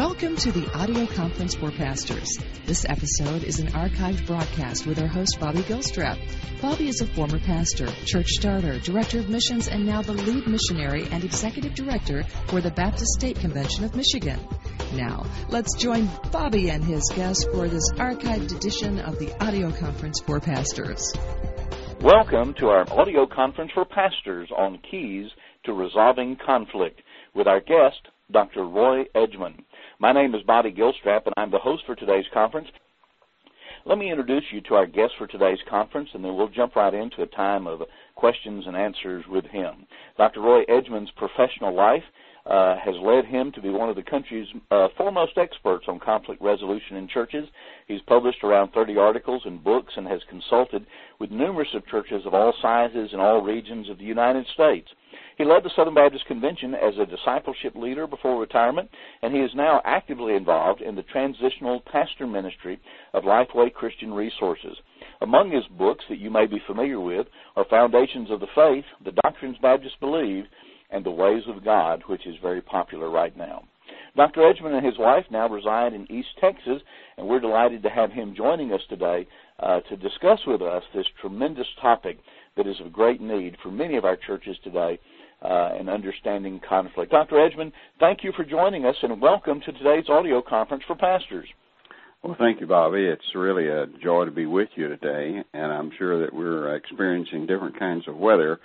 Welcome to the Audio Conference for Pastors. This episode is an archived broadcast with our host, Bobby Gilstrap. Bobby is a former pastor, church starter, director of missions, and now the lead missionary and executive director for the Baptist State Convention of Michigan. Now, let's join Bobby and his guest for this archived edition of the Audio Conference for Pastors. Welcome to our Audio Conference for Pastors on Keys to Resolving Conflict with our guest, Dr. Roy Edgemon. My name is Bobby Gilstrap, and I'm the host for today's conference. Let me introduce you to our guest for today's conference, and then we'll jump right into a time of questions and answers with him. Dr. Roy Edgemon's professional life has led him to be one of the country's foremost experts on conflict resolution in churches. He's published around 30 articles and books and has consulted with numerous of churches of all sizes in all regions of the United States. He led the Southern Baptist Convention as a discipleship leader before retirement, and he is now actively involved in the transitional pastor ministry of Lifeway Christian Resources. Among his books that you may be familiar with are Foundations of the Faith, The Doctrines Baptists Believe, and The Ways of God, which is very popular right now. Dr. Edgemon and his wife now reside in East Texas, and we're delighted to have him joining us today to discuss with us this tremendous topic that is of great need for many of our churches today in understanding conflict. Dr. Edgemon, thank you for joining us, and welcome to today's audio conference for pastors. Well, thank you, Bobby. It's really a joy to be with you today, and I'm sure that we're experiencing different kinds of weather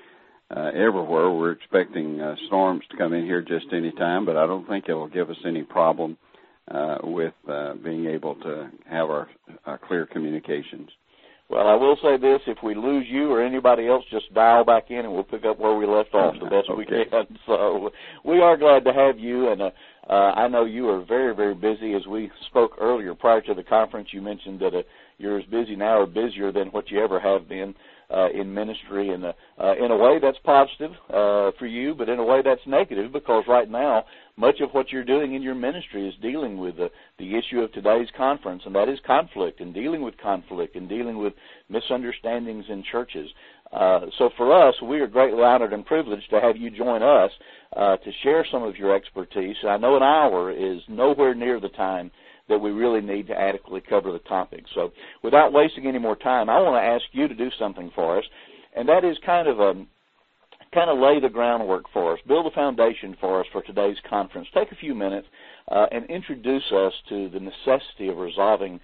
everywhere. We're expecting storms to come in here just any time, but I don't think it will give us any problem with being able to have our clear communications. Well, I will say this, if we lose you or anybody else, just dial back in and we'll pick up where we left off the best we can. So we are glad to have you, and I know you are very, very busy. As we spoke earlier prior to the conference, you mentioned that you're as busy now or busier than what you ever have been in ministry, and in a way that's positive for you, but in a way that's negative, because right now much of what you're doing in your ministry is dealing with the issue of today's conference, and that is conflict and dealing with misunderstandings in churches. So for us, we are greatly honored and privileged to have you join us to share some of your expertise. And I know an hour is nowhere near the time that we really need to adequately cover the topic. So without wasting any more time, I want to ask you to do something for us, and that is kind of lay the groundwork for us, build a foundation for us for today's conference. Take a few minutes and introduce us to the necessity of resolving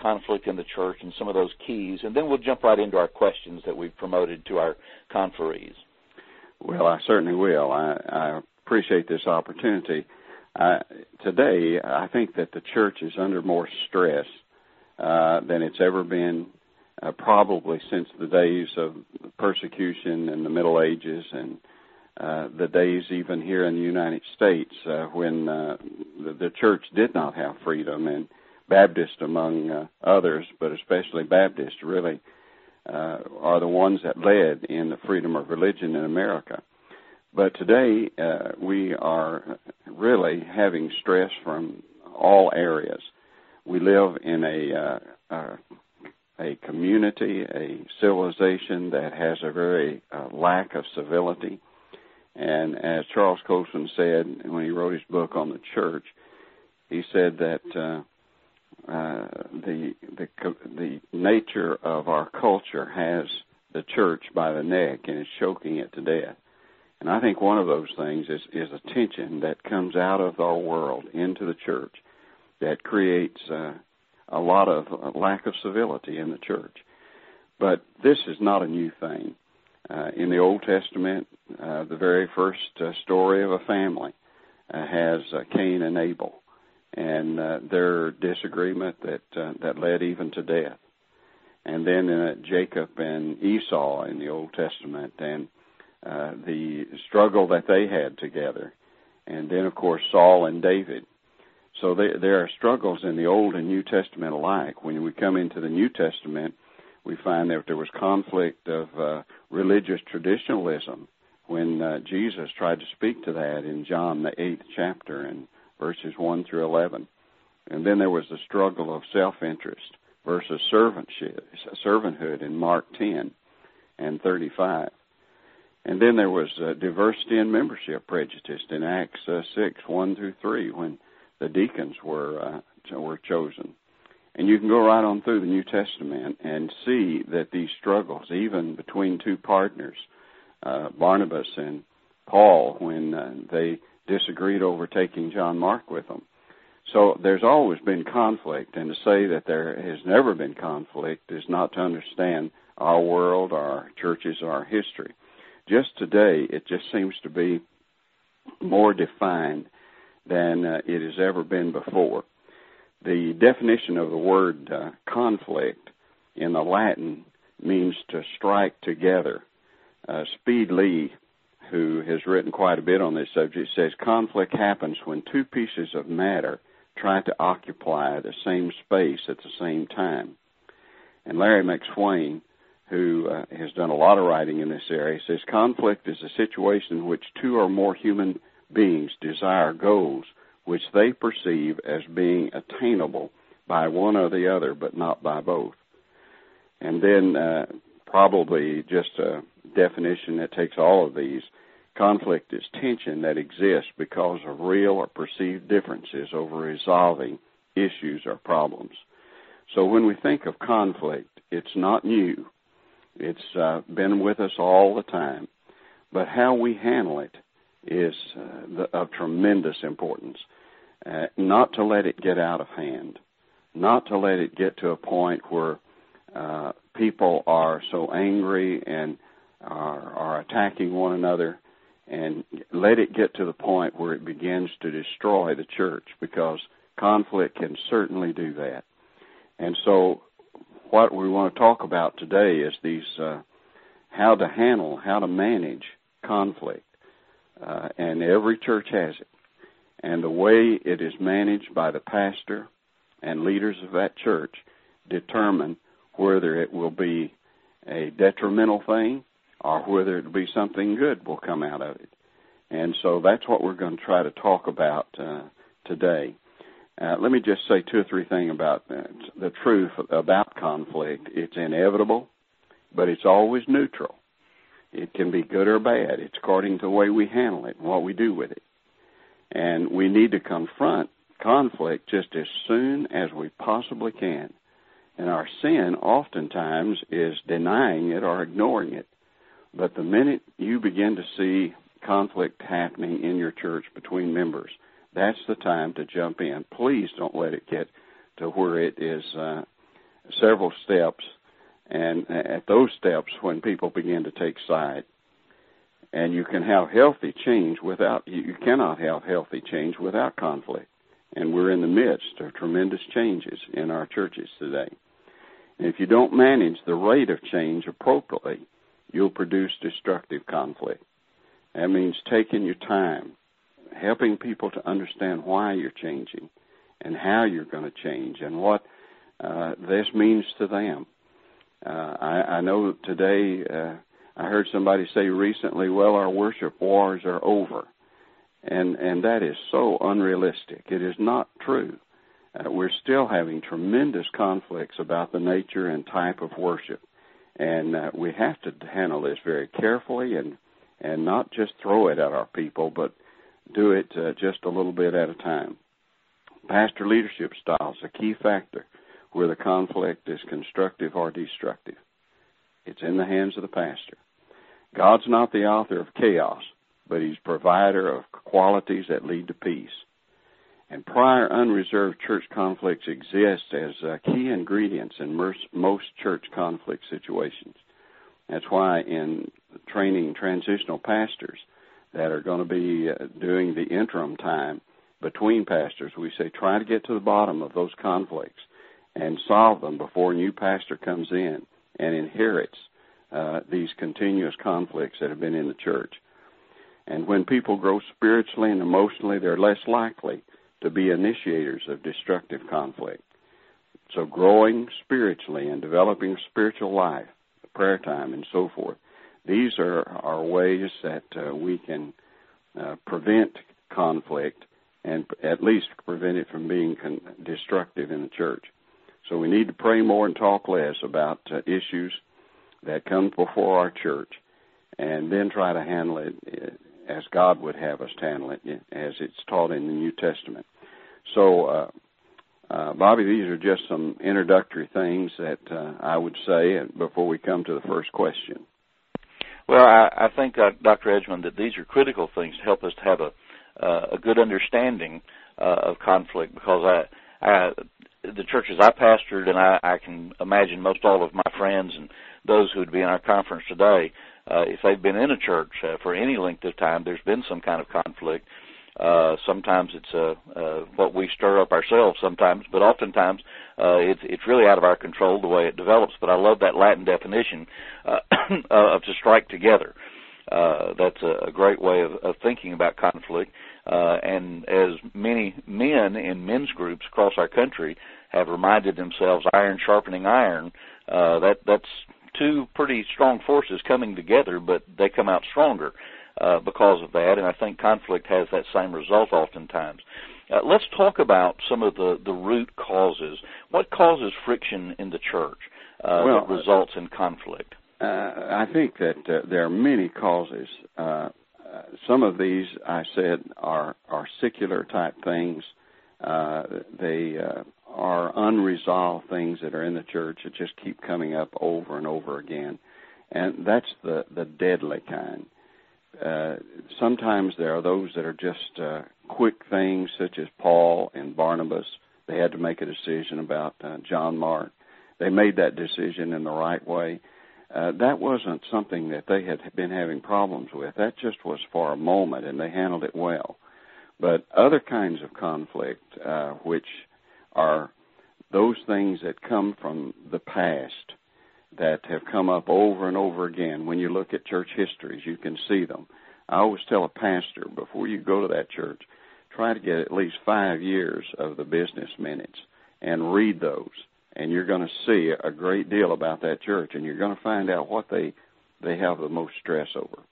conflict in the church and some of those keys, and then we'll jump right into our questions that we've promoted to our conferees. Well, I certainly will. I appreciate this opportunity. Today, I think that the church is under more stress than it's ever been, probably since the days of persecution in the Middle Ages, and the days even here in the United States when the church did not have freedom, and Baptists among others, but especially Baptists really are the ones that led in the freedom of religion in America. But today we are really having stress from all areas. We live in a community, a civilization that has a very lack of civility. And as Charles Colson said when he wrote his book on the church, he said that the nature of our culture has the church by the neck and is choking it to death. And I think one of those things is a tension that comes out of our world into the church that creates a lot of lack of civility in the church. But this is not a new thing. In the Old Testament, the very first story of a family has Cain and Abel, and their disagreement that led even to death. And then Jacob and Esau in the Old Testament, and the struggle that they had together. And then, of course, Saul and David. So there are struggles in the Old and New Testament alike. When we come into the New Testament, we find that there was conflict of religious traditionalism when Jesus tried to speak to that in John, the 8th chapter, and verses 1 through 11. And then there was the struggle of self-interest versus servanthood in Mark 10 and 35. And then there was diversity and membership prejudice in Acts 6, 1 through 3, when the deacons were chosen. And you can go right on through the New Testament and see that these struggles, even between two partners, Barnabas and Paul, when they disagreed over taking John Mark with them. So there's always been conflict, and to say that there has never been conflict is not to understand our world, our churches, our history. Just today, it just seems to be more defined than it has ever been before. The definition of the word conflict in the Latin means to strike together. Speed Lee, who has written quite a bit on this subject, says conflict happens when two pieces of matter try to occupy the same space at the same time. And Larry McSwain, who has done a lot of writing in this area, says conflict is a situation in which two or more human beings desire goals which they perceive as being attainable by one or the other, but not by both. And then probably just a definition that takes all of these, conflict is tension that exists because of real or perceived differences over resolving issues or problems. So when we think of conflict, it's not new. It's been with us all the time. But how we handle it is of tremendous importance. Not to let it get out of hand. Not to let it get to a point where people are so angry and are attacking one another, and let it get to the point where it begins to destroy the church, because conflict can certainly do that. And so what we want to talk about today is these how to manage conflict. And every church has it. And the way it is managed by the pastor and leaders of that church determine whether it will be a detrimental thing or whether it will be something good will come out of it. And so that's what we're going to try to talk about today. Let me just say two or three things about the truth about conflict. It's inevitable, but it's always neutral. It can be good or bad. It's according to the way we handle it and what we do with it. And we need to confront conflict just as soon as we possibly can. And our sin oftentimes is denying it or ignoring it. But the minute you begin to see conflict happening in your church between members, that's the time to jump in. Please don't let it get to where it is several steps, and at those steps when people begin to take side. And you can have healthy change without, you cannot have healthy change without conflict. And we're in the midst of tremendous changes in our churches today. And if you don't manage the rate of change appropriately, you'll produce destructive conflict. That means taking your time, helping people to understand why you're changing and how you're going to change and what this means to them. I know today I heard somebody say recently, well, our worship wars are over. And that is so unrealistic. It is not true. We're still having tremendous conflicts about the nature and type of worship. And we have to handle this very carefully and not just throw it at our people, but do it just a little bit at a time. Pastor leadership style is a key factor where the conflict is constructive or destructive. It's in the hands of the pastor. God's not the author of chaos, but he's provider of qualities that lead to peace. And prior unreserved church conflicts exist as key ingredients in most church conflict situations. That's why in training transitional pastors that are going to be doing the interim time between pastors, we say try to get to the bottom of those conflicts and solve them before a new pastor comes in and inherits these continuous conflicts that have been in the church. And when people grow spiritually and emotionally, they're less likely to be initiators of destructive conflict. So growing spiritually and developing a spiritual life, prayer time, and so forth, these are ways that we can prevent conflict and at least prevent it from being destructive in the church. So we need to pray more and talk less about issues that come before our church, and then try to handle it as God would have us handle it, as it's taught in the New Testament. So, Bobby, these are just some introductory things that I would say before we come to the first question. Well, I think, Dr. Edgemon, that these are critical things to help us to have a good understanding of conflict, because the churches I pastored, and I can imagine most all of my friends and those who would be in our conference today, if they've been in a church for any length of time, there's been some kind of conflict. Sometimes it's what we stir up ourselves sometimes, but oftentimes it's really out of our control the way it develops. But I love that Latin definition of to strike together. That's a great way of thinking about conflict. And as many men in men's groups across our country have reminded themselves, iron sharpening iron, that's two pretty strong forces coming together, but they come out stronger because of that, and I think conflict has that same result oftentimes. Let's talk about some of the root causes. What causes friction in the church that results in conflict? I think that there are many causes. Some of these, I said, are secular-type things. They are unresolved things that are in the church that just keep coming up over and over again, and that's the deadly kind. Sometimes there are those that are just quick things, such as Paul and Barnabas. They had to make a decision about John Mark. They made that decision in the right way. That wasn't something that they had been having problems with. That just was for a moment, and they handled it well. But other kinds of conflict, which are those things that come from the past, that have come up over and over again. When you look at church histories, you can see them. I always tell a pastor, before you go to that church, try to get at least 5 years of the business minutes and read those, and you're going to see a great deal about that church, and you're going to find out what they have the most stress over.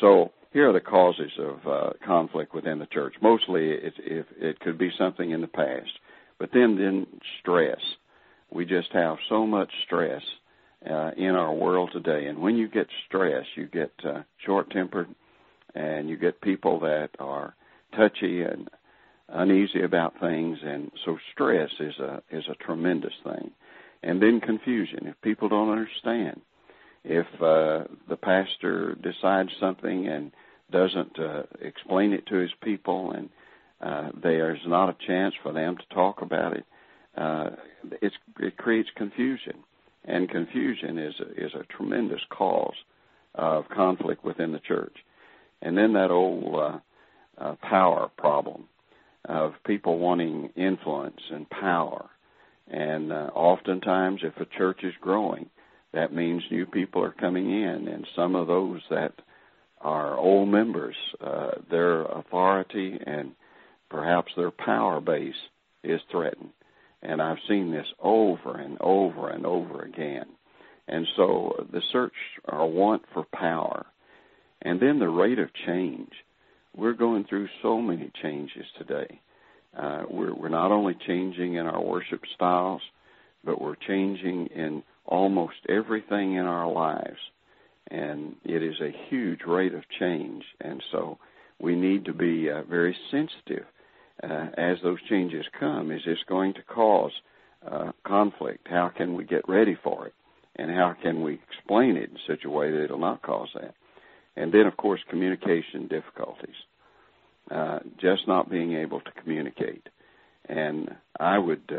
So here are the causes of conflict within the church. Mostly it could be something in the past, but then stress. We just have so much stress in our world today, and when you get stress, you get short-tempered, and you get people that are touchy and uneasy about things, and so stress is a tremendous thing. And then confusion. If people don't understand, if the pastor decides something and doesn't explain it to his people, and there's not a chance for them to talk about it, it creates confusion. And confusion is a tremendous cause of conflict within the church. And then that old power problem of people wanting influence and power. And oftentimes if a church is growing, that means new people are coming in. And some of those that are old members, their authority and perhaps their power base is threatened. And I've seen this over and over and over again. And so the search or want for power. And then the rate of change. We're going through so many changes today. We're not only changing in our worship styles, but we're changing in almost everything in our lives. And it is a huge rate of change. And so we need to be very sensitive. As those changes come, is this going to cause conflict? How can we get ready for it? And how can we explain it in such a way that it will not cause that? And then, of course, communication difficulties, just not being able to communicate. And I would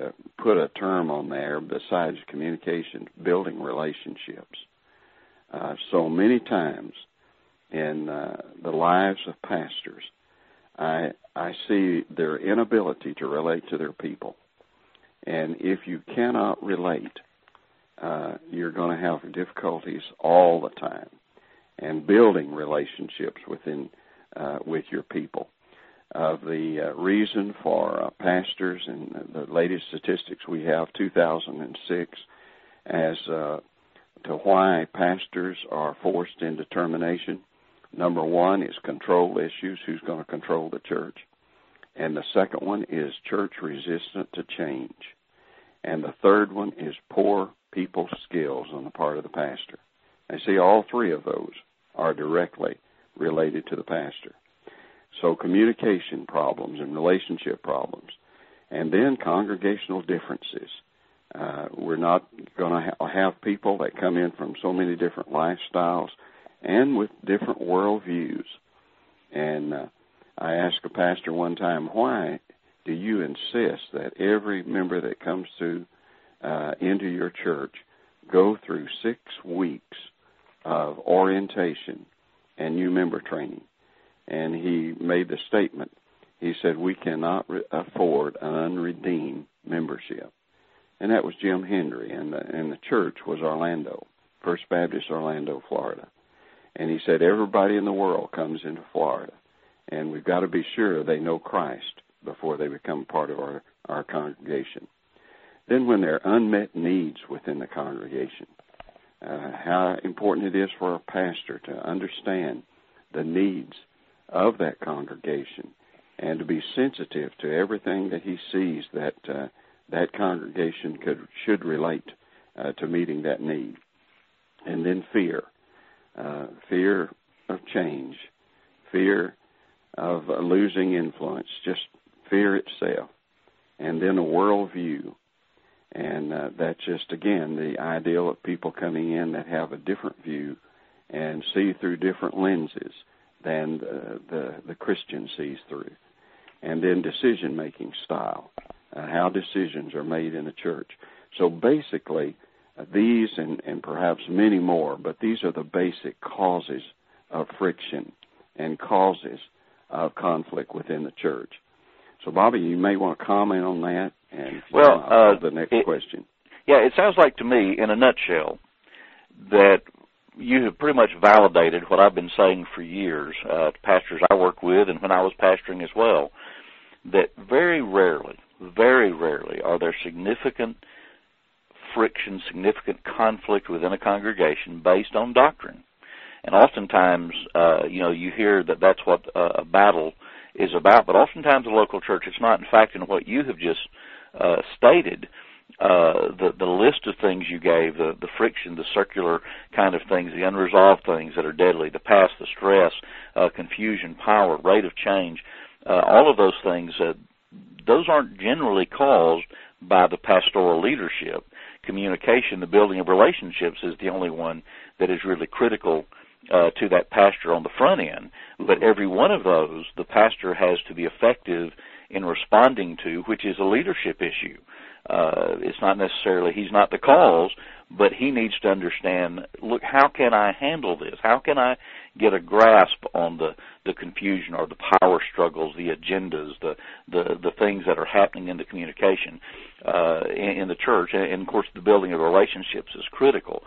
put a term on there besides communication, building relationships. So many times in the lives of pastors, I see their inability to relate to their people. And if you cannot relate, you're going to have difficulties all the time and building relationships with your people. The reason for pastors, and the latest statistics we have, 2006, as to why pastors are forced into termination. Number one is control issues, who's going to control the church. And the second one is church resistant to change. And the third one is poor people skills on the part of the pastor. I see all three of those are directly related to the pastor. So communication problems and relationship problems. And then congregational differences. We're not going to have people that come in from so many different lifestyles and with different worldviews. And I asked a pastor one time, why do you insist that every member that comes into your church go through 6 weeks of orientation and new member training? And he made the statement. He said, we cannot afford an unredeemed membership. And that was Jim Henry, and the church was Orlando, First Baptist Orlando, Florida. And he said, everybody in the world comes into Florida, and we've got to be sure they know Christ before they become part of our congregation. Then when there are unmet needs within the congregation, how important it is for a pastor to understand the needs of that congregation and to be sensitive to everything that he sees that that congregation should relate to meeting that need. And then fear. Fear of change, fear of losing influence, just fear itself, and then a worldview. And that's just, again, the ideal of people coming in that have a different view and see through different lenses than the Christian sees through. And then decision-making style, how decisions are made in the church. So basically, these and perhaps many more, but these are the basic causes of friction and causes of conflict within the church. So, Bobby, you may want to comment on that and the next question. Yeah, it sounds like to me, in a nutshell, that you have pretty much validated what I've been saying for years to pastors I work with and when I was pastoring as well, that very rarely are there significant friction, significant conflict within a congregation based on doctrine. And oftentimes, you hear that that's what a battle is about, but oftentimes the local church, it's not. In fact, in what you have just stated, the list of things you gave, the friction, the circular kind of things, the unresolved things that are deadly, the past, the stress, confusion, power, rate of change, all of those things, those aren't generally caused by the pastoral leadership. Communication, the building of relationships, is the only one that is really critical to that pastor on the front end. But every one of those, the pastor has to be effective in responding to, which is a leadership issue. It's not necessarily he's not the cause, but he needs to understand, look, how can I handle this? How can I get a grasp on the confusion or the power struggles, the agendas, the things that are happening in the communication in the church? And, of course, the building of relationships is critical.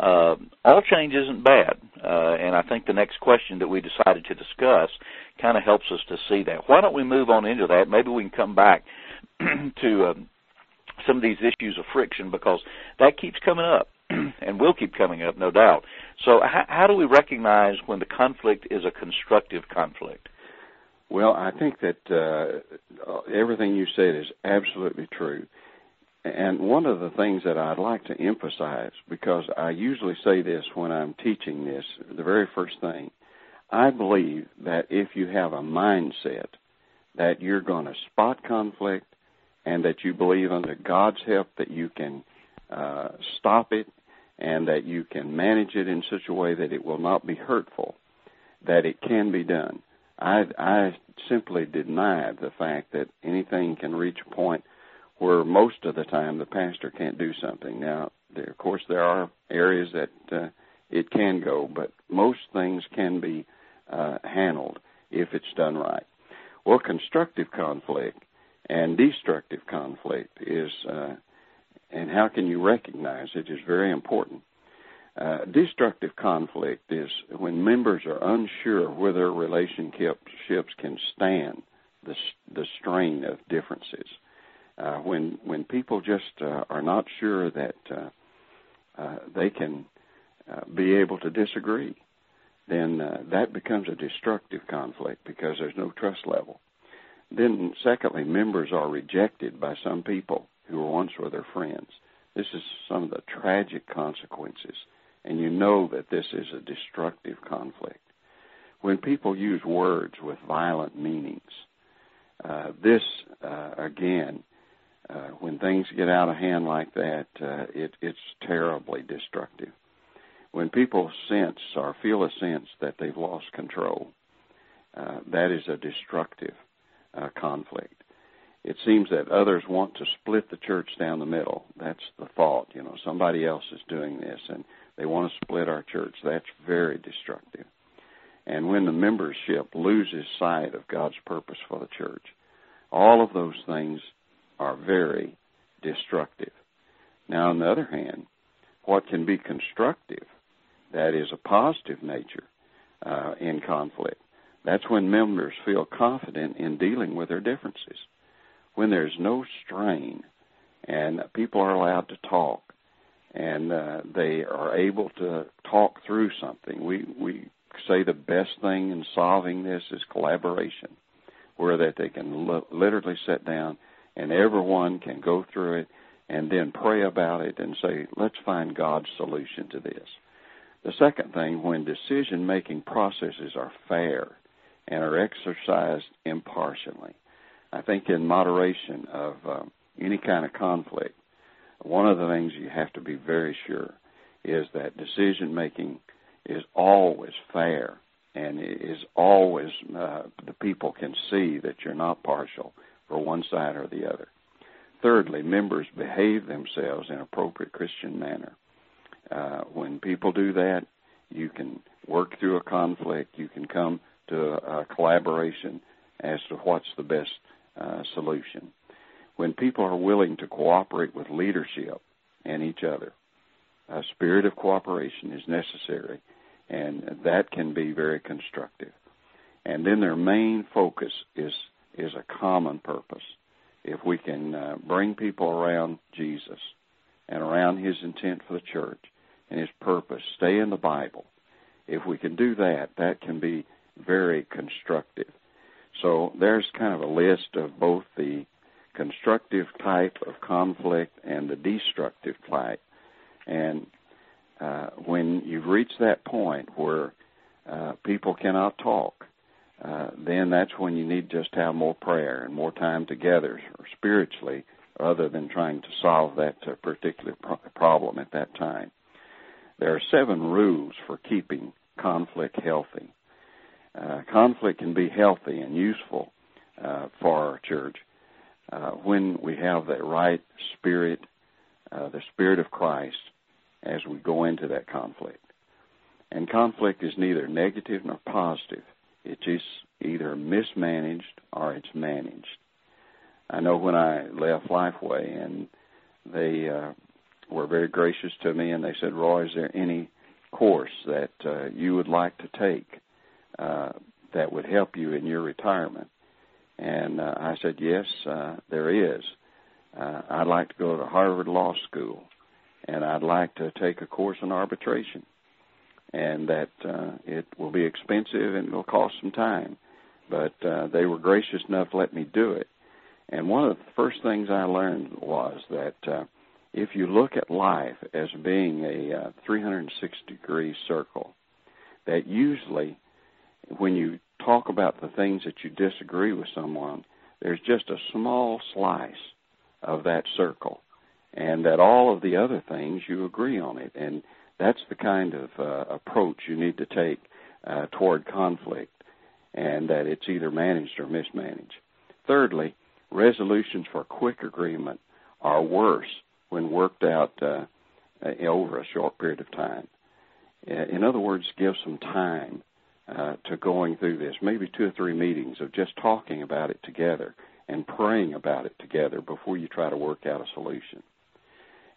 All change isn't bad, and I think the next question that we decided to discuss kind of helps us to see that. Why don't we move on into that? Maybe we can come back to some of these issues of friction, because that keeps coming up and will keep coming up, no doubt. So how do we recognize when the conflict is a constructive conflict? Well, I think that everything you said is absolutely true. And one of the things that I'd like to emphasize, because I usually say this when I'm teaching this, the very first thing, I believe that if you have a mindset that you're going to spot conflict and that you believe under God's help that you can stop it and that you can manage it in such a way that it will not be hurtful, that it can be done. I simply deny the fact that anything can reach a point where most of the time the pastor can't do something. Now, of course, there are areas that it can go, but most things can be handled if it's done right. Well, constructive conflict and destructive conflict is, and how can you recognize it, is very important. Destructive conflict is when members are unsure whether relationships can stand the strain of differences. When people just are not sure that they can be able to disagree, then that becomes a destructive conflict because there's no trust level. Then, secondly, members are rejected by some people who once were their friends. This is some of the tragic consequences, and you know that this is a destructive conflict. When people use words with violent meanings, When things get out of hand like that, it's terribly destructive. When people sense or feel a sense that they've lost control, that is a destructive conflict. It seems that others want to split the church down the middle. That's the thought. You know, somebody else is doing this, and they want to split our church. That's very destructive. And when the membership loses sight of God's purpose for the church, all of those things are very destructive. Now, on the other hand, what can be constructive, that is a positive nature in conflict, that's when members feel confident in dealing with their differences. When there's no strain and people are allowed to talk and they are able to talk through something. We say the best thing in solving this is collaboration, where that they can literally sit down and everyone can go through it and then pray about it and say, let's find God's solution to this. The second thing, when decision-making processes are fair and are exercised impartially, I think in moderation of any kind of conflict, one of the things you have to be very sure is that decision-making is always fair and is always the people can see that you're not partial for one side or the other. Thirdly, members behave themselves in appropriate Christian manner. When people do that, you can work through a conflict. You can come to a collaboration as to what's the best solution. When people are willing to cooperate with leadership and each other, a spirit of cooperation is necessary, and that can be very constructive. And then their main focus is a common purpose. If we can bring people around Jesus and around his intent for the church and his purpose, stay in the Bible, if we can do that, that can be very constructive. So there's kind of a list of both the constructive type of conflict and the destructive type. And when you've reached that point where people cannot talk, then that's when you need just to have more prayer and more time together spiritually other than trying to solve that particular problem at that time. There are 7 rules for keeping conflict healthy. Conflict can be healthy and useful for our church when we have that right spirit, the spirit of Christ, as we go into that conflict. And conflict is neither negative nor positive. It is either mismanaged or it's managed. I know when I left Lifeway, and they were very gracious to me, and they said, Roy, is there any course that you would like to take that would help you in your retirement? And I said, yes, there is. I'd like to go to Harvard Law School, and I'd like to take a course in arbitration, and that it will be expensive and it will cost some time. But they were gracious enough to let me do it. And one of the first things I learned was that if you look at life as being a 360-degree circle, that usually when you talk about the things that you disagree with someone, there's just a small slice of that circle, and that all of the other things you agree on it. And that's the kind of approach you need to take toward conflict, and that it's either managed or mismanaged. Thirdly, resolutions for quick agreement are worse when worked out over a short period of time. In other words, give some time to going through this, maybe 2 or 3 meetings of just talking about it together and praying about it together before you try to work out a solution.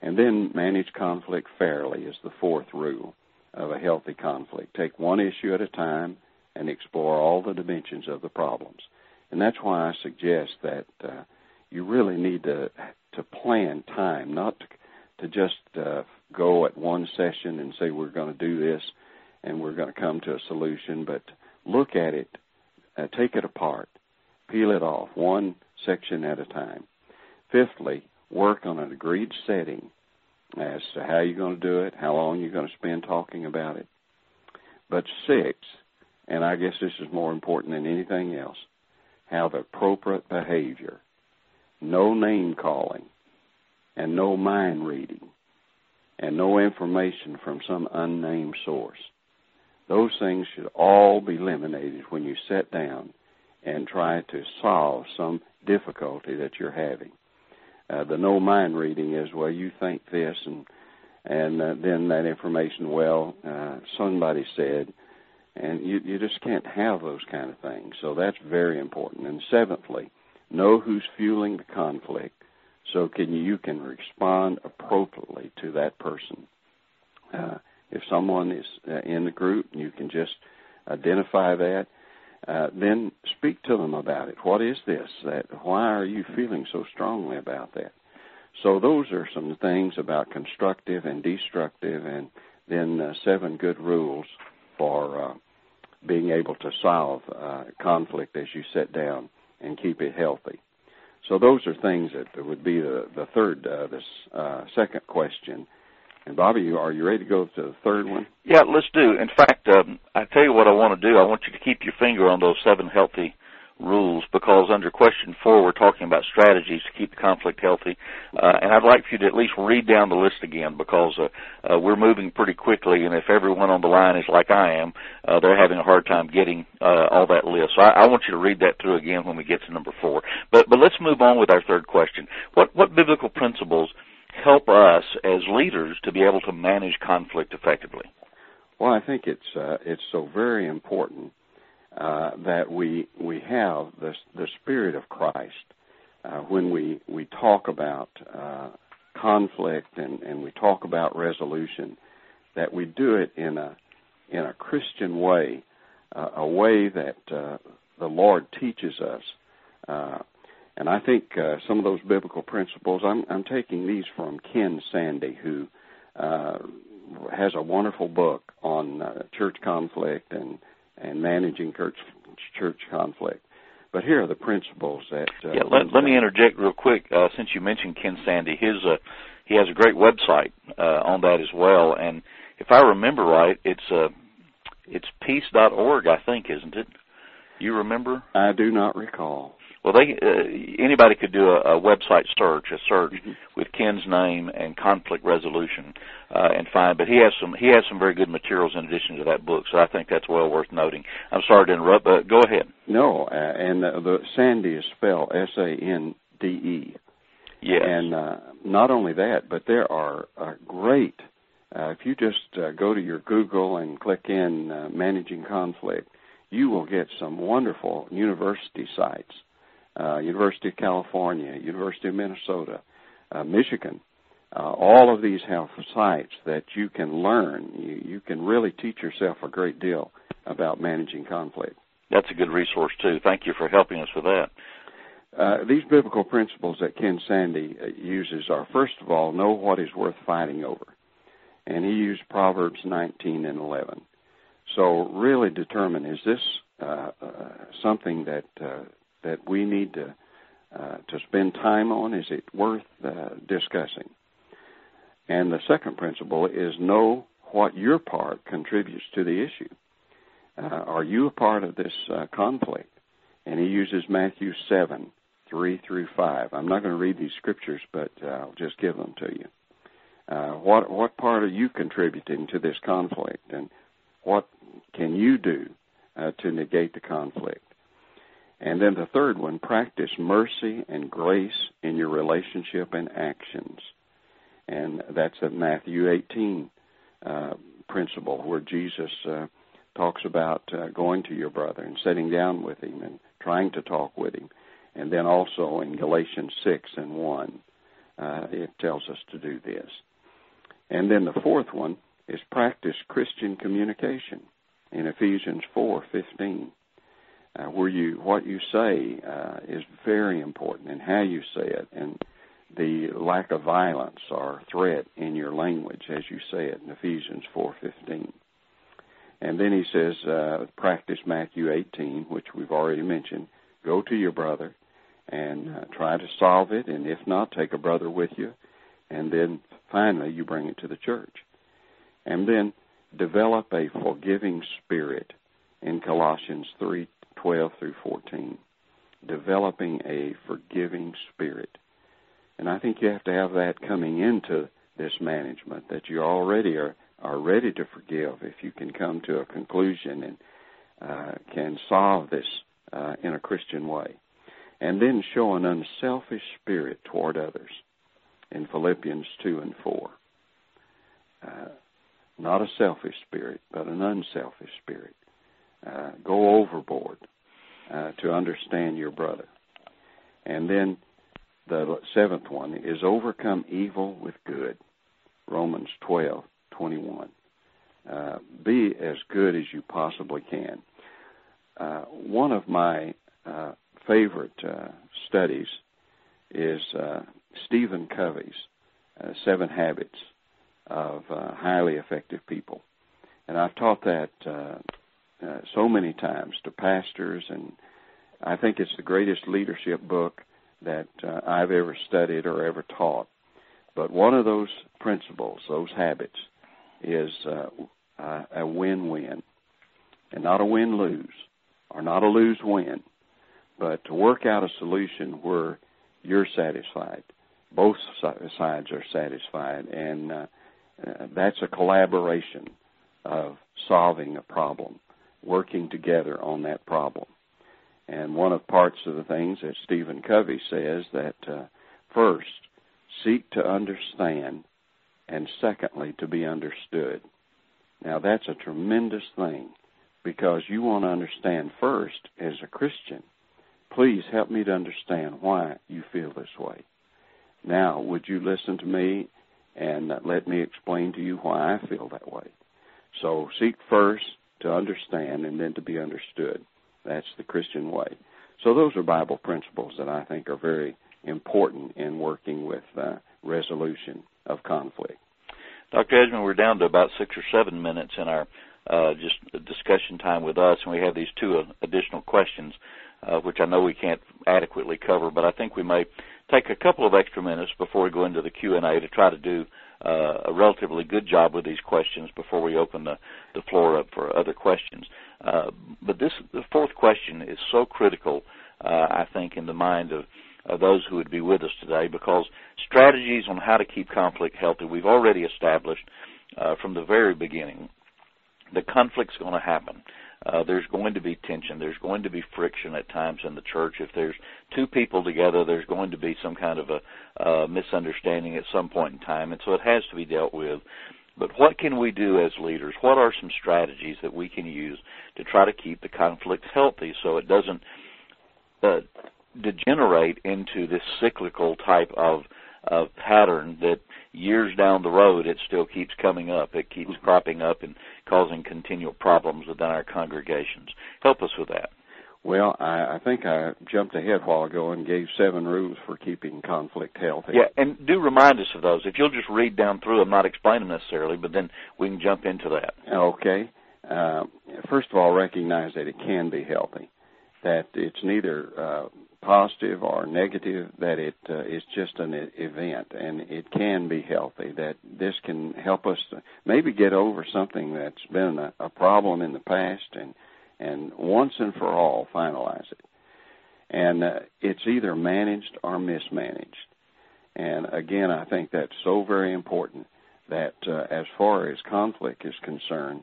And then manage conflict fairly is the 4th rule of a healthy conflict. Take one issue at a time and explore all the dimensions of the problems. And that's why I suggest that you really need to plan time, not to just go at one session and say we're going to do this and we're going to come to a solution, but look at it, take it apart, peel it off, one section at a time. Fifthly, work on an agreed setting as to how you're going to do it, how long you're going to spend talking about it. But 6th, and I guess this is more important than anything else, have appropriate behavior, no name-calling, and no mind-reading, and no information from some unnamed source. Those things should all be eliminated when you sit down and try to solve some difficulty that you're having. The no mind reading is, well, you think this, and then that information, well, somebody said, and you just can't have those kind of things. So that's very important. And seventhly, know who's fueling the conflict so you can respond appropriately to that person. If someone is in the group, you can just identify that. Then speak to them about it. What is this? Why are you feeling so strongly about that? So those are some things about constructive and destructive, and then 7 good rules for being able to solve conflict as you sit down and keep it healthy. So those are things that would be the third, second question. And, Bobby, are you ready to go to the third one? Yeah, let's do. In fact, I tell you what I want to do. I want you to keep your finger on those 7 healthy rules, because under question 4 we're talking about strategies to keep the conflict healthy. And I'd like for you to at least read down the list again, because we're moving pretty quickly, and if everyone on the line is like I am, they're having a hard time getting all that list. So I want you to read that through again when we get to number 4. But let's move on with our third question. What biblical principles help us as leaders to be able to manage conflict effectively? Well, I think it's so very important that we have the Spirit of Christ when we talk about conflict and we talk about resolution, that we do it in a Christian way, a way that the Lord teaches us. And I think some of those biblical principles, I'm taking these from Ken Sande, who has a wonderful book on church conflict and managing church conflict. But here are the principles that... Let me interject real quick. Since you mentioned Ken Sande, he has a great website on that as well. And if I remember right, it's peace.org, I think, isn't it? You remember? I do not recall. Well, anybody could do a website search, with Ken's name and conflict resolution, and find. But he has some very good materials in addition to that book, so I think that's well worth noting. I'm sorry to interrupt, but go ahead. No, and the Sandy is spelled S-A-N-D-E. Yes. And not only that, but there are great. If you just go to your Google and click in managing conflict, you will get some wonderful university sites. University of California, University of Minnesota, Michigan, all of these have sites that you can learn. You can really teach yourself a great deal about managing conflict. That's a good resource, too. Thank you for helping us with that. These biblical principles that Ken Sande uses are, first of all, know what is worth fighting over. And he used Proverbs 19 and 11. So really determine, is this something that we need to spend time on? Is it worth discussing? And the second principle is know what your part contributes to the issue. Are you a part of this conflict? And he uses Matthew 7, 3 through 5. I'm not going to read these scriptures, but I'll just give them to you. What part are you contributing to this conflict? And what can you do to negate the conflict? And then the third one, practice mercy and grace in your relationship and actions. And that's a Matthew 18 principle where Jesus talks about going to your brother and sitting down with him and trying to talk with him. And then also in Galatians 6 and 1, it tells us to do this. And then the fourth one is practice Christian communication in Ephesians 4:15. What you say is very important, and how you say it, and the lack of violence or threat in your language as you say it in Ephesians 4:15. And then he says, practice Matthew 18, which we've already mentioned. Go to your brother and try to solve it, and if not, take a brother with you, and then finally you bring it to the church. And then develop a forgiving spirit in Colossians 3:12 through 14. developing a forgiving spirit. And I think you have to have that coming into this management, that you already are ready to forgive if you can come to a conclusion and can solve this in a Christian way. And then show an unselfish spirit toward others in Philippians 2 and 4. Not a selfish spirit, but an unselfish spirit. Go overboard to understand your brother. And then the seventh one is overcome evil with good, Romans 12:21. Be as good as you possibly can. One of my favorite studies is Stephen Covey's Seven Habits of Highly Effective People. And I've taught that so many times to pastors, and I think it's the greatest leadership book that I've ever studied or ever taught. But one of those principles, those habits, is a win-win, and not a win-lose or not a lose-win, but to work out a solution where you're satisfied, both sides are satisfied, and that's a collaboration of solving a problem, working together on that problem. And one of parts of the things that Stephen Covey says that first, seek to understand, and secondly, to be understood. Now, that's a tremendous thing, because you want to understand first as a Christian. Please help me to understand why you feel this way. Now, would you listen to me and let me explain to you why I feel that way? So seek first to understand and then to be understood. That's the Christian way. So those are Bible principles that I think are very important in working with resolution of conflict. Dr. Edgemon, we're down to about 6 or 7 minutes in our just discussion time with us, and we have these two additional questions, which I know we can't adequately cover, but I think we may take a couple of extra minutes before we go into the Q&A to try to do a relatively good job with these questions before we open the floor up for other questions. But the fourth question is so critical, I think, in the mind of those who would be with us today, because strategies on how to keep conflict healthy, we've already established from the very beginning. The conflict's going to happen. There's going to be tension. There's going to be friction at times in the church. If there's two people together, there's going to be some kind of a misunderstanding at some point in time, and so it has to be dealt with. But what can we do as leaders? What are some strategies that we can use to try to keep the conflict healthy so it doesn't degenerate into this cyclical type of pattern that years down the road it still keeps coming up, it keeps cropping up and causing continual problems within our congregations? Help us with that. Well, I think I jumped ahead a while ago and gave 7 rules for keeping conflict healthy. Yeah, and do remind us of those. If you'll just read down through them, not explain them necessarily, but then we can jump into that. Okay. First of all, recognize that it can be healthy, that it's neither positive or negative, that it is just an event, and it can be healthy, that this can help us to maybe get over something that's been a problem in the past and once and for all finalize it. And it's either managed or mismanaged. And again, I think that's so very important that as far as conflict is concerned,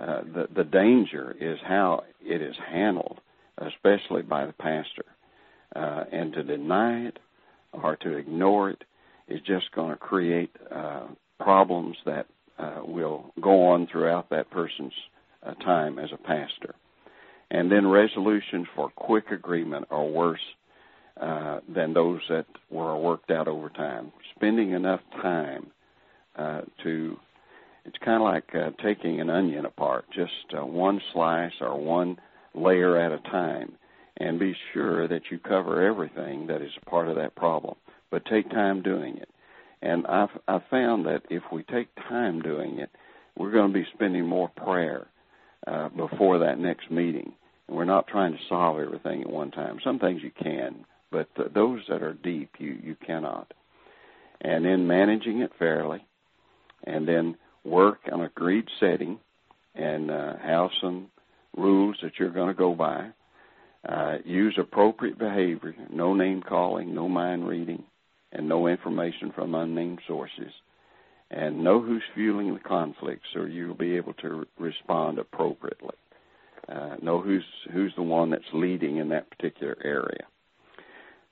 the danger is how it is handled, especially by the pastor. And to deny it or to ignore it is just going to create problems that will go on throughout that person's time as a pastor. And then resolutions for quick agreement are worse than those that were worked out over time. Spending enough time it's kind of like taking an onion apart, just one slice or one layer at a time. And be sure that you cover everything that is a part of that problem. But take time doing it. And I've found that if we take time doing it, we're going to be spending more prayer before that next meeting. And we're not trying to solve everything at one time. Some things you can, but those that are deep, you cannot. And then managing it fairly. And then work on an agreed setting and have some rules that you're going to go by. Use appropriate behavior, no name-calling, no mind-reading, and no information from unnamed sources. And know who's fueling the conflict so you'll be able to respond appropriately. Know who's the one that's leading in that particular area.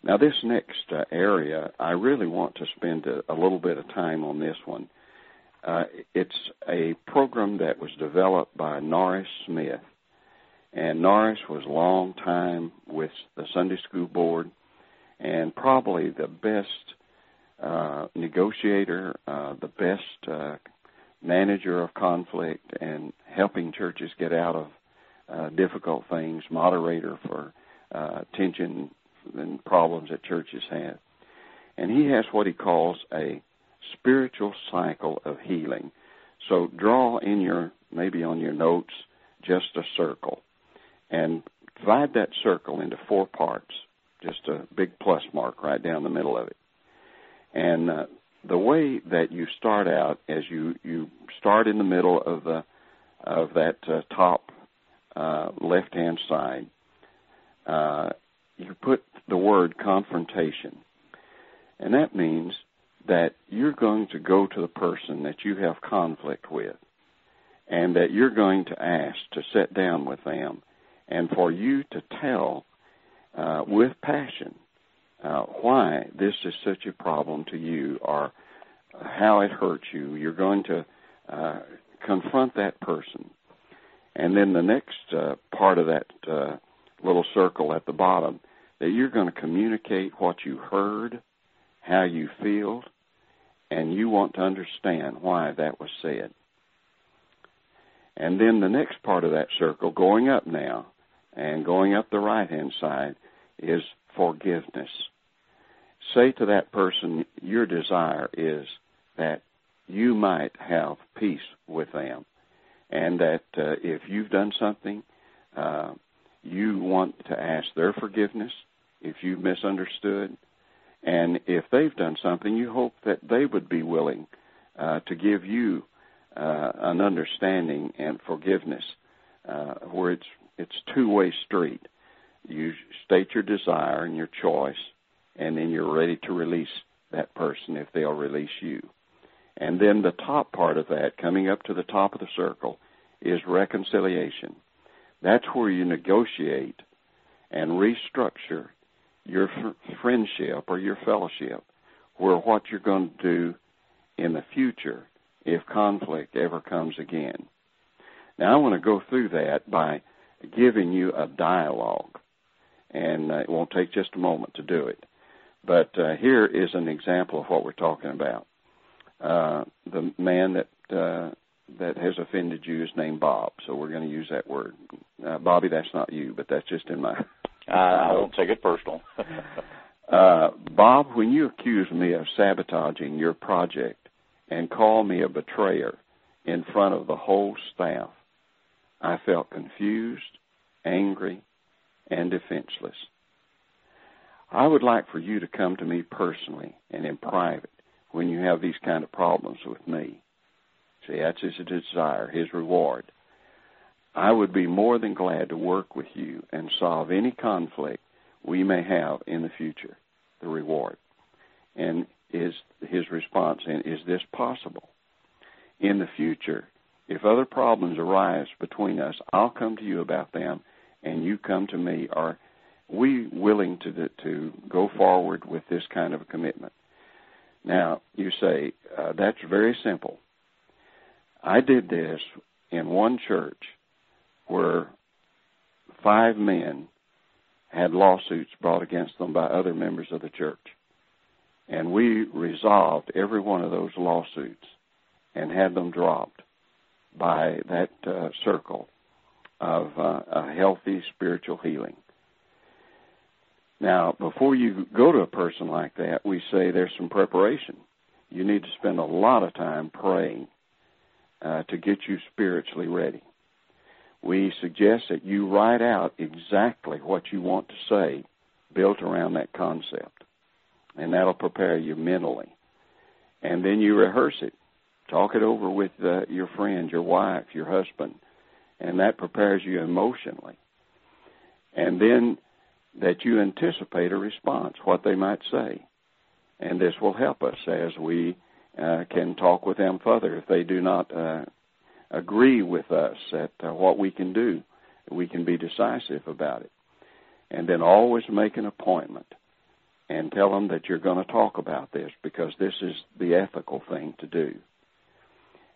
Now, this next area, I really want to spend a little bit of time on this one. It's a program that was developed by Norris Smith. And Norris was a long time with the Sunday School Board and probably the best negotiator, the best manager of conflict and helping churches get out of difficult things, moderator for tension and problems that churches have. And he has what he calls a spiritual cycle of healing. So draw in your, maybe on your notes, just a circle. And divide that circle into four parts, just a big plus mark right down the middle of it. And the way that you start out is you start in the middle of that top left-hand side. You put the word confrontation. And that means that you're going to go to the person that you have conflict with and that you're going to ask to sit down with them and for you to tell with passion why this is such a problem to you or how it hurts you. You're going to confront that person. And then the next part of that little circle at the bottom, that you're going to communicate what you heard, how you feel, and you want to understand why that was said. And then the next part of that circle, going up now, and going up the right-hand side, is forgiveness. Say to that person, your desire is that you might have peace with them, and that if you've done something, you want to ask their forgiveness if you've misunderstood, and if they've done something, you hope that they would be willing to give you an understanding and forgiveness, where it's two-way street. You state your desire and your choice, and then you're ready to release that person if they'll release you. And then the top part of that, coming up to the top of the circle, is reconciliation. That's where you negotiate and restructure your friendship or your fellowship, where what you're going to do in the future if conflict ever comes again. Now, I want to go through that by giving you a dialogue, and it won't take just a moment to do it. But here is an example of what we're talking about. The man that has offended you is named Bob, so we're going to use that word. Bobby, that's not you, but that's just in my... I don't take it personal. Bob, when you accuse me of sabotaging your project and call me a betrayer in front of the whole staff, I felt confused, angry, and defenseless. I would like for you to come to me personally and in private when you have these kind of problems with me. See, that's his desire, his reward. I would be more than glad to work with you and solve any conflict we may have in the future, the reward. And his response, and is this possible? In the future, if other problems arise between us, I'll come to you about them, and you come to me. Are we willing to go forward with this kind of a commitment? Now, you say, that's very simple. I did this in one church where 5 men had lawsuits brought against them by other members of the church. And we resolved every one of those lawsuits and had them dropped by that circle of a healthy spiritual healing. Now, before you go to a person like that, we say there's some preparation. You need to spend a lot of time praying to get you spiritually ready. We suggest that you write out exactly what you want to say built around that concept. And that'll prepare you mentally. And then you rehearse it. Talk it over with your friend, your wife, your husband. And that prepares you emotionally. and then that you anticipate a response, what they might say. And this will help us as we can talk with them further. If they do not agree with us at what we can do, we can be decisive about it. And then always make an appointment and tell them that you're going to talk about this, because this is the ethical thing to do.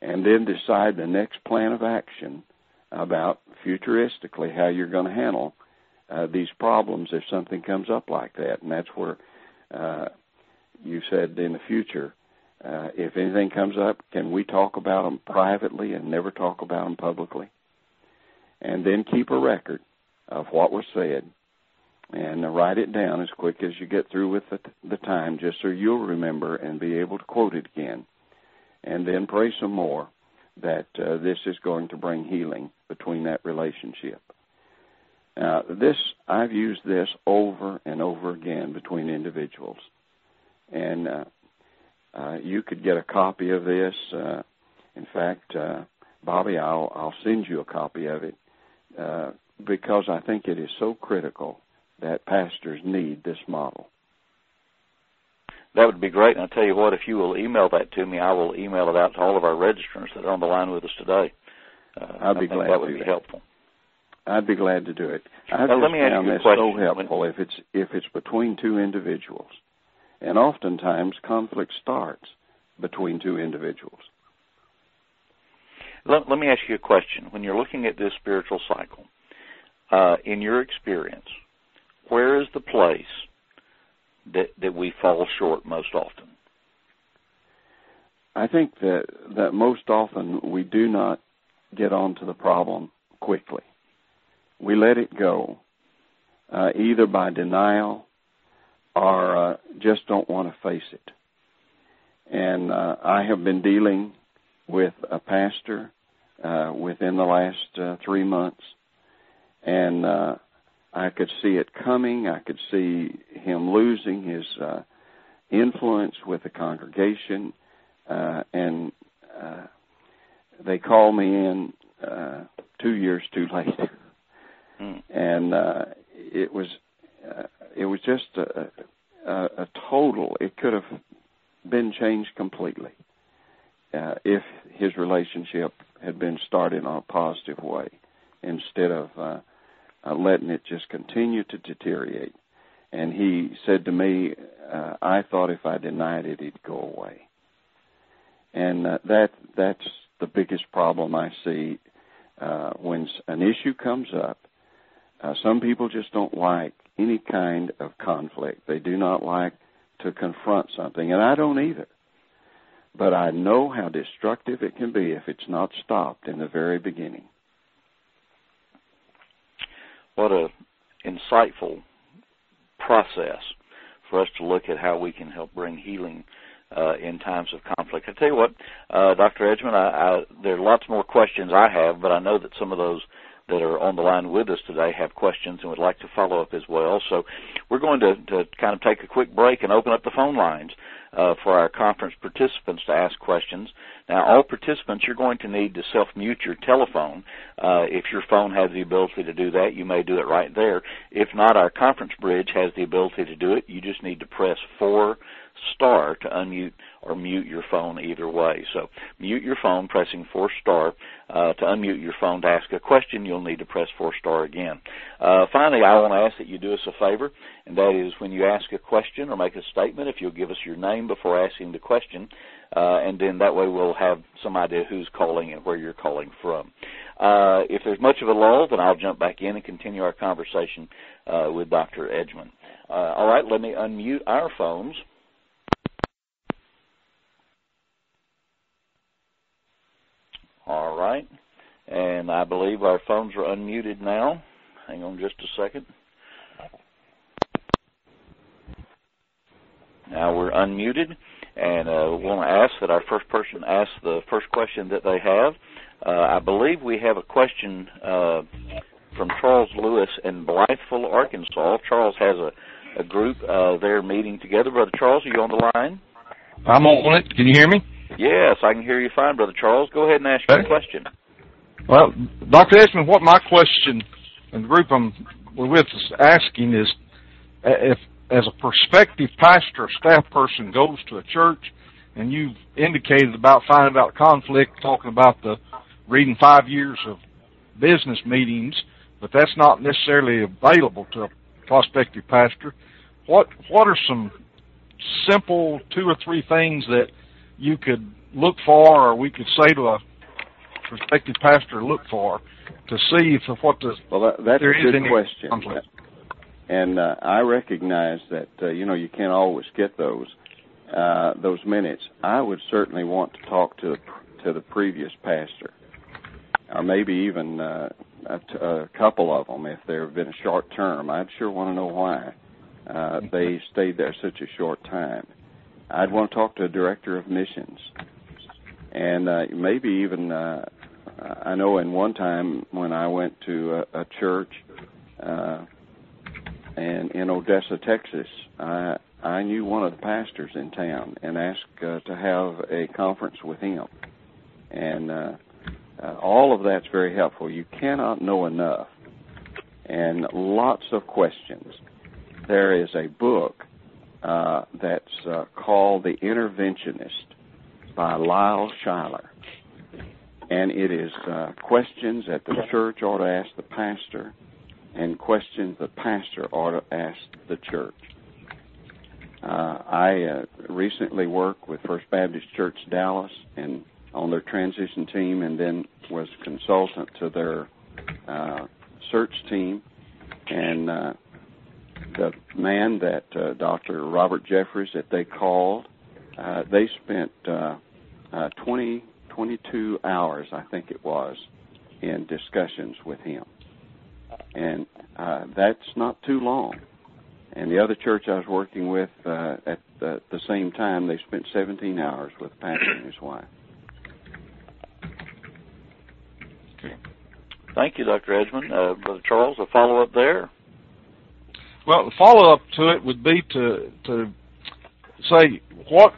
And then decide the next plan of action about futuristically how you're going to handle these problems if something comes up like that. And that's where you said in the future, if anything comes up, can we talk about them privately and never talk about them publicly? And then keep a record of what was said and write it down as quick as you get through with the time, just so you'll remember and be able to quote it again. And then pray some more that this is going to bring healing between that relationship. Now, I've used this over and over again between individuals. And you could get a copy of this. In fact, Bobby, I'll send you a copy of it because I think it is so critical that pastors need this model. That would be great. And I'll tell you what, if you will email that to me, I will email it out to all of our registrants that are on the line with us today. I'd be glad to do that. That would be helpful. I'd be glad to do it. I've just found this so helpful if it's between two individuals. And oftentimes conflict starts between two individuals. Let me ask you a question. When you're looking at this spiritual cycle, in your experience, where is the place that we fall short most often? I think that most often we do not get onto the problem quickly. We let it go, either by denial or just don't want to face it. And I have been dealing with a pastor within the last 3 months, and I could see it coming. I could see him losing his influence with the congregation, and they called me in 2 years too late. And it was just a total. It could have been changed completely if his relationship had been started in a positive way instead of letting it just continue to deteriorate. And he said to me, I thought if I denied it, it'd go away. And that's the biggest problem I see when an issue comes up. Some people just don't like any kind of conflict. They do not like to confront something, and I don't either. But I know how destructive it can be if it's not stopped in the very beginning. What an insightful process for us to look at how we can help bring healing in times of conflict. I tell you what, Dr. Edgemon, there are lots more questions I have, but I know that some of those that are on the line with us today have questions and would like to follow up as well. So we're going to kind of take a quick break and open up the phone lines for our conference participants to ask questions. Now, all participants, you're going to need to self-mute your telephone. If your phone has the ability to do that, you may do it right there. If not, our conference bridge has the ability to do it. You just need to press 4-star to unmute or mute your phone either way. So mute your phone, pressing 4-star. To unmute your phone to ask a question, you'll need to press 4-star again. Finally, I want to ask that you do us a favor, and that is when you ask a question or make a statement, if you'll give us your name before asking the question, and then that way we'll have some idea who's calling and where you're calling from. If there's much of a lull, then I'll jump back in and continue our conversation with Dr. Edgemon. All right, let me unmute our phones. All right, and I believe our phones are unmuted now. Hang on just a second. Now we're unmuted, and we want to ask that our first person ask the first question that they have. I believe we have a question from Charles Lewis in Blytheville, Arkansas. Charles has a group there meeting together. Brother Charles, are you on the line? I'm on it. Can you hear me? Yes, I can hear you fine, Brother Charles. Go ahead and ask your question. Well, Dr. Edgemon, what my question, and the group I'm we're with us asking is, if as a prospective pastor or staff person goes to a church, and you've indicated about finding out conflict, talking about the reading 5 years of business meetings, but that's not necessarily available to a prospective pastor. What are some simple 2 or 3 things that you could look for, or we could say to a prospective pastor, look for, to see if what the that's there a good is question. Conflict? And I recognize that you can't always get those minutes. I would certainly want to talk to the previous pastor, or maybe even a couple of them if there have been a short term. I'd sure want to know why they stayed there such a short time. I'd want to talk to a director of missions, and maybe even I know in one time when I went to a church and in Odessa, Texas, I knew one of the pastors in town and asked to have a conference with him. And all of that's very helpful. You cannot know enough. And lots of questions. There is a book that's called The Interventionist by Lyle Schuyler. And it is questions that the church ought to ask the pastor and questions the pastor ought to ask the church. I recently worked with First Baptist Church Dallas and on their transition team, and then was consultant to their search team. And the man that Dr. Robert Jeffries that they called, they spent 22 hours, I think it was, in discussions with him. And that's not too long. And the other church I was working with at the same time, they spent 17 hours with the pastor and his wife. Okay. Thank you, Dr. Edgemon. Brother Charles, a follow-up there? Well, the follow-up to it would be to say, what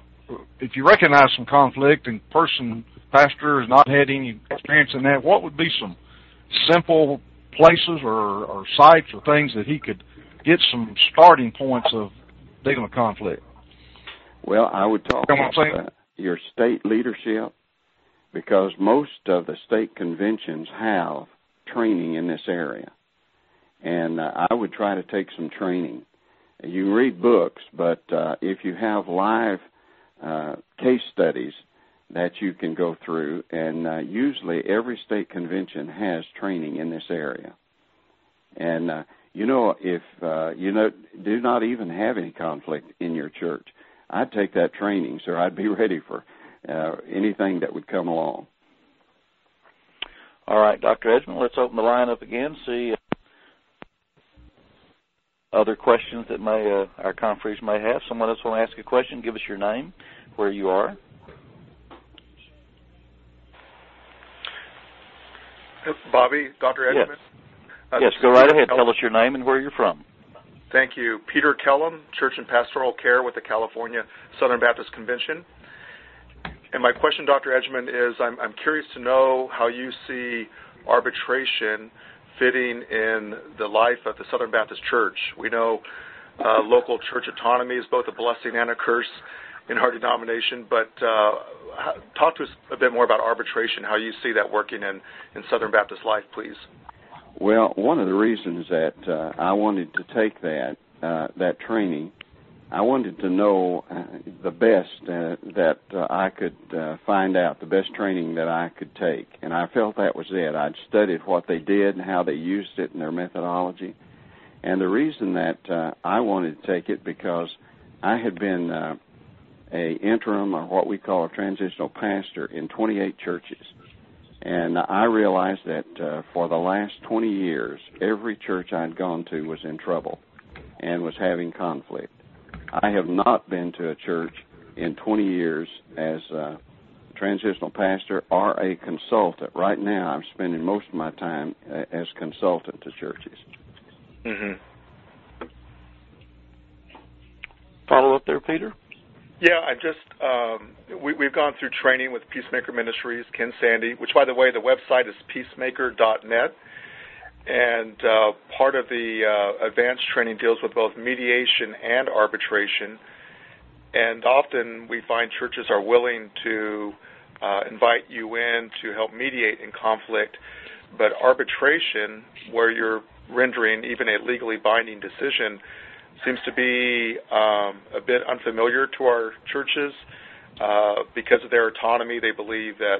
if you recognize some conflict and pastor has not had any experience in that, what would be some simple places or sites or things that he could get some starting points of dealing with conflict? Well, I would talk about your state leadership, because most of the state conventions have training in this area. And I would try to take some training. You read books, but if you have live case studies that you can go through, and usually every state convention has training in this area. And if do not even have any conflict in your church, I'd take that training, so I'd be ready for anything that would come along. All right, Dr. Edgemon, let's open the line up again, see other questions that our conferees may have. Someone else want to ask a question, give us your name, where you are. Bobby, Dr. Edgemon? Yes. Yes, go right ahead. Tell us your name and where you're from. Thank you. Peter Kellum, Church and Pastoral Care with the California Southern Baptist Convention. And my question, Dr. Edgemon, is I'm curious to know how you see arbitration fitting in the life of the Southern Baptist Church. We know local church autonomy is both a blessing and a curse in our denomination, but talk to us a bit more about arbitration, how you see that working in Southern Baptist life, please. Well, one of the reasons that I wanted to take that training, I wanted to know the best that I could find out, the best training that I could take. And I felt that was it. I'd studied what they did and how they used it and their methodology. And the reason that I wanted to take it, because I had been an interim, or what we call a transitional pastor, in 28 churches. And I realized that for the last 20 years, every church I'd gone to was in trouble and was having conflict. I have not been to a church in 20 years as a transitional pastor or a consultant. Right now, I'm spending most of my time as consultant to churches. Mm-hmm. Follow up there, Peter? Yeah, I just we've gone through training with Peacemaker Ministries, Ken Sande, which, by the way, the website is peacemaker.net. And part of the advanced training deals with both mediation and arbitration. And often we find churches are willing to invite you in to help mediate in conflict, but arbitration, where you're rendering even a legally binding decision, seems to be a bit unfamiliar to our churches. Because of their autonomy, they believe that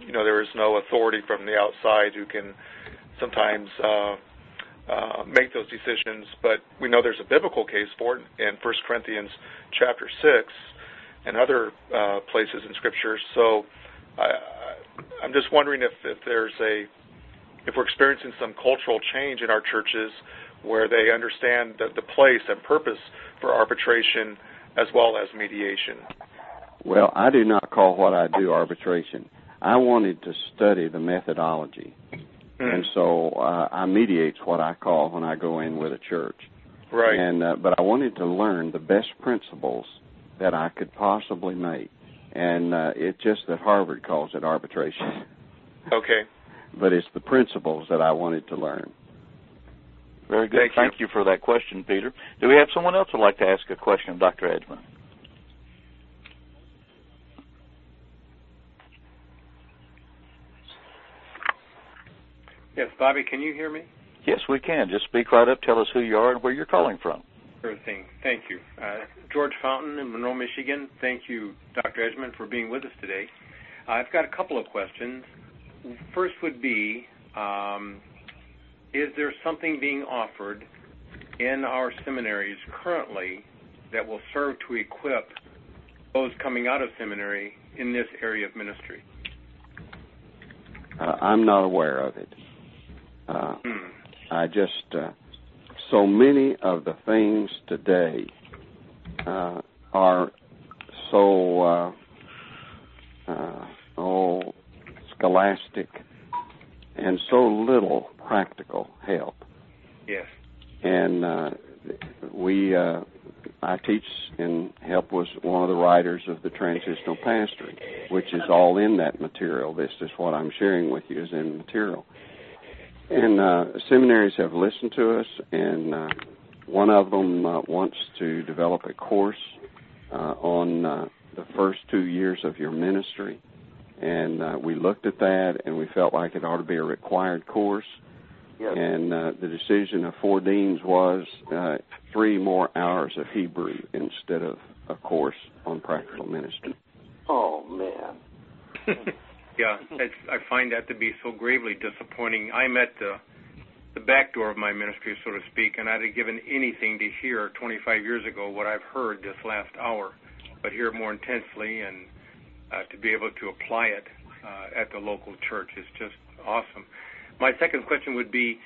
there is no authority from the outside who can sometimes make those decisions. But we know there's a biblical case for it in 1 Corinthians chapter 6 and other places in Scripture. So I'm just wondering if we're experiencing some cultural change in our churches where they understand the place and purpose for arbitration as well as mediation. Well, I do not call what I do arbitration. I wanted to study the methodology. And so I mediate what I call when I go in with a church. Right. And but I wanted to learn the best principles that I could possibly make. And it's just that Harvard calls it arbitration. Okay. But it's the principles that I wanted to learn. Very good. Thank you for that question, Peter. Do we have someone else who would like to ask a question of Dr. Edgemon? Yes, Bobby, can you hear me? Yes, we can. Just speak right up, tell us who you are and where you're calling from. Sure thing. Thank you. George Fountain in Monroe, Michigan. Thank you, Dr. Edgemon, for being with us today. I've got a couple of questions. First would be, is there something being offered in our seminaries currently that will serve to equip those coming out of seminary in this area of ministry? I'm not aware of it. So many of the things today are so scholastic and so little practical help. Yes. And I teach and help was one of the writers of the Transitional Pastoring, which is all in that material. This is what I'm sharing with you is in the material. And seminaries have listened to us, and one of them wants to develop a course on the first 2 years of your ministry. And we looked at that, and we felt like it ought to be a required course. Yes. And the decision of four deans was 3 more hours of Hebrew instead of a course on practical ministry. Oh, man. Yeah, I find that to be so gravely disappointing. I'm at the back door of my ministry, so to speak, and I'd have given anything to hear 25 years ago what I've heard this last hour, but hear it more intensely and to be able to apply it at the local church is just awesome. My second question would be,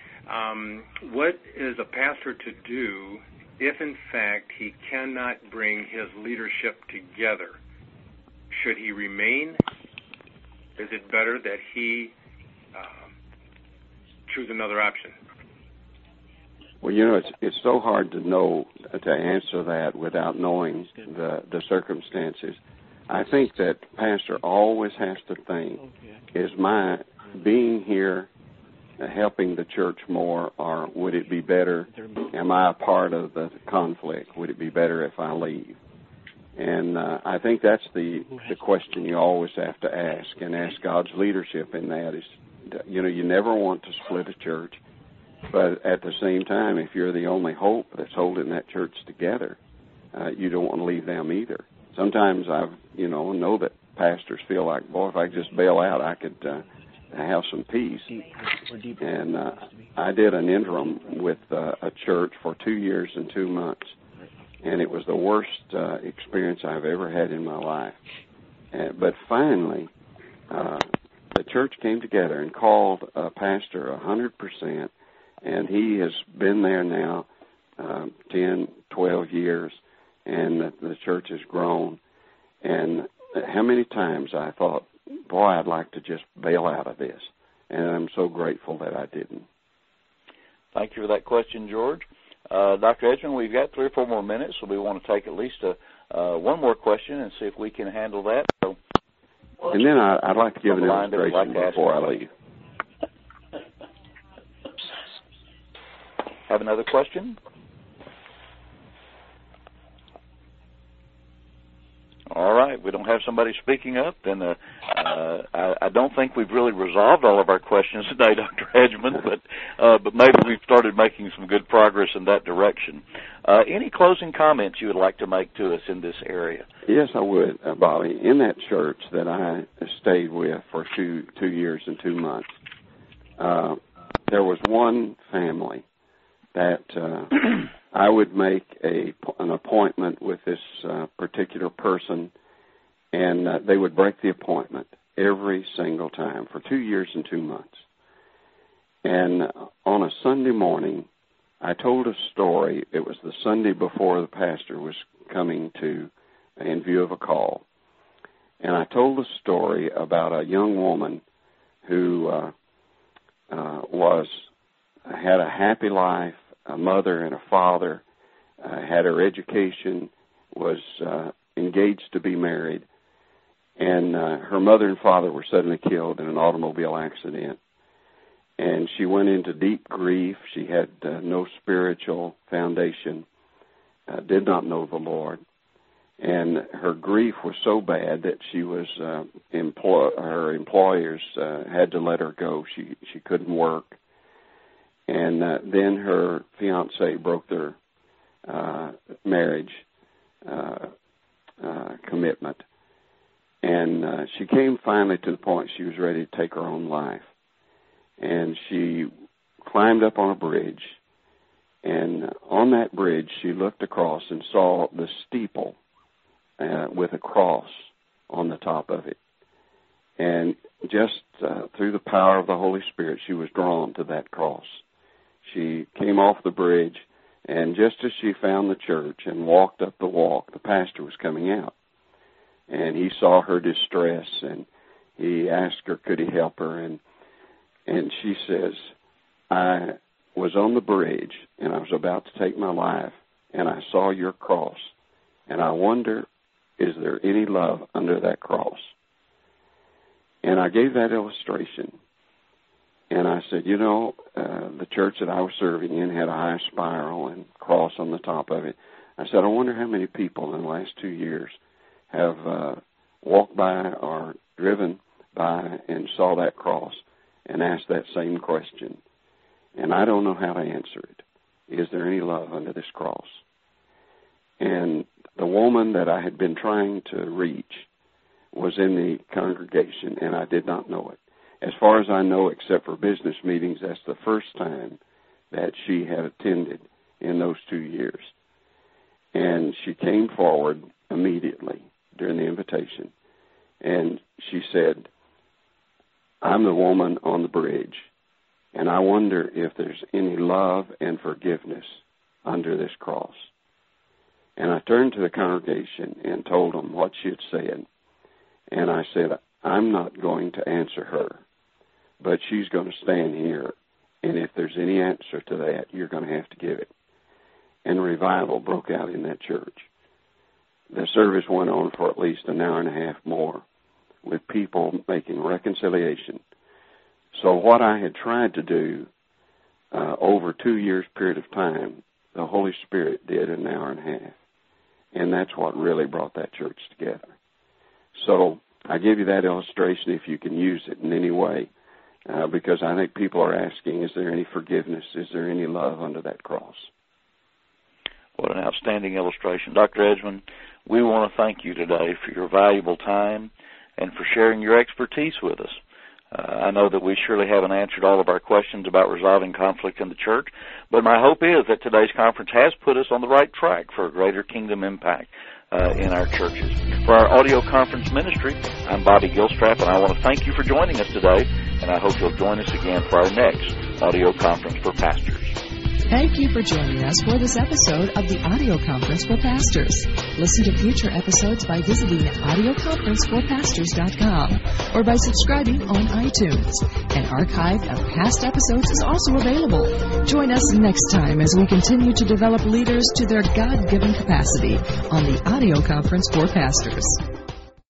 what is a pastor to do if, in fact, he cannot bring his leadership together? Should he remain? Is it better that he choose another option? Well, it's so hard to know, to answer that without knowing the circumstances. I think that pastor always has to think, is my being here helping the church more, or would it be better? Am I a part of the conflict? Would it be better if I leave? And I think that's the question you always have to ask, and ask God's leadership in that. Is, you never want to split a church, but at the same time, if you're the only hope that's holding that church together, you don't want to leave them either. Sometimes I know that pastors feel like, boy, if I just bail out, I could have some peace. And I did an interim with a church for 2 years and 2 months. And it was the worst experience I've ever had in my life. But finally, the church came together and called a pastor 100%, and he has been there now 10, 12 years, and the church has grown. And how many times I thought, boy, I'd like to just bail out of this, and I'm so grateful that I didn't. Thank you for that question, George. Dr. Edgemon, we've got 3 or 4 more minutes, so we want to take at least one more question and see if we can handle that. So, and then I'd like to give an illustration before I leave. Have another question? All right, we don't have somebody speaking up, and I don't think we've really resolved all of our questions today, Dr. Edgemon, but maybe we've started making some good progress in that direction. Any closing comments you would like to make to us in this area? Yes, I would, Bobby. In that church that I stayed with for two years and 2 months, there was one family that I would make an appointment with this particular person, and they would break the appointment every single time for 2 years and 2 months. And on a Sunday morning, I told a story. It was the Sunday before the pastor was coming in view of a call. And I told a story about a young woman who had a happy life, a mother and a father, had her education, was engaged to be married, and her mother and father were suddenly killed in an automobile accident. And she went into deep grief. She had no spiritual foundation, did not know the Lord. And her grief was so bad that she was her employers had to let her go. She couldn't work. And then her fiancé broke their marriage commitment. And she came finally to the point she was ready to take her own life. And she climbed up on a bridge. And on that bridge, she looked across and saw the steeple with a cross on the top of it. And just through the power of the Holy Spirit, she was drawn to that cross. She came off the bridge, and just as she found the church and walked up the walk, the pastor was coming out. And he saw her distress, and he asked her, could he help her? And she says, I was on the bridge, and I was about to take my life, and I saw your cross. And I wonder, is there any love under that cross? And I gave that illustration. And I said, the church that I was serving in had a high spiral and cross on the top of it. I said, I wonder how many people in the last 2 years have walked by or driven by and saw that cross and asked that same question. And I don't know how to answer it. Is there any love under this cross? And the woman that I had been trying to reach was in the congregation, and I did not know it. As far as I know, except for business meetings, that's the first time that she had attended in those 2 years. And she came forward immediately during the invitation, and she said, I'm the woman on the bridge, and I wonder if there's any love and forgiveness under this cross. And I turned to the congregation and told them what she had said, and I said, I'm not going to answer her, but she's going to stand here, and if there's any answer to that, you're going to have to give it. And revival broke out in that church. The service went on for at least an hour and a half more with people making reconciliation. So what I had tried to do over 2 years' period of time, the Holy Spirit did in an hour and a half, and that's what really brought that church together. So I give you that illustration if you can use it in any way, because I think people are asking, is there any forgiveness? Is there any love under that cross? What an outstanding illustration. Dr. Edgemon, we want to thank you today for your valuable time and for sharing your expertise with us. I know that we surely haven't answered all of our questions about resolving conflict in the church, but my hope is that today's conference has put us on the right track for a greater kingdom impact in our churches. For our audio conference ministry, I'm Bobby Gilstrap, and I want to thank you for joining us today, and I hope you'll join us again for our next audio conference for pastors. Thank you for joining us for this episode of the Audio Conference for Pastors. Listen to future episodes by visiting audioconferenceforpastors.com or by subscribing on iTunes. An archive of past episodes is also available. Join us next time as we continue to develop leaders to their God-given capacity on the Audio Conference for Pastors.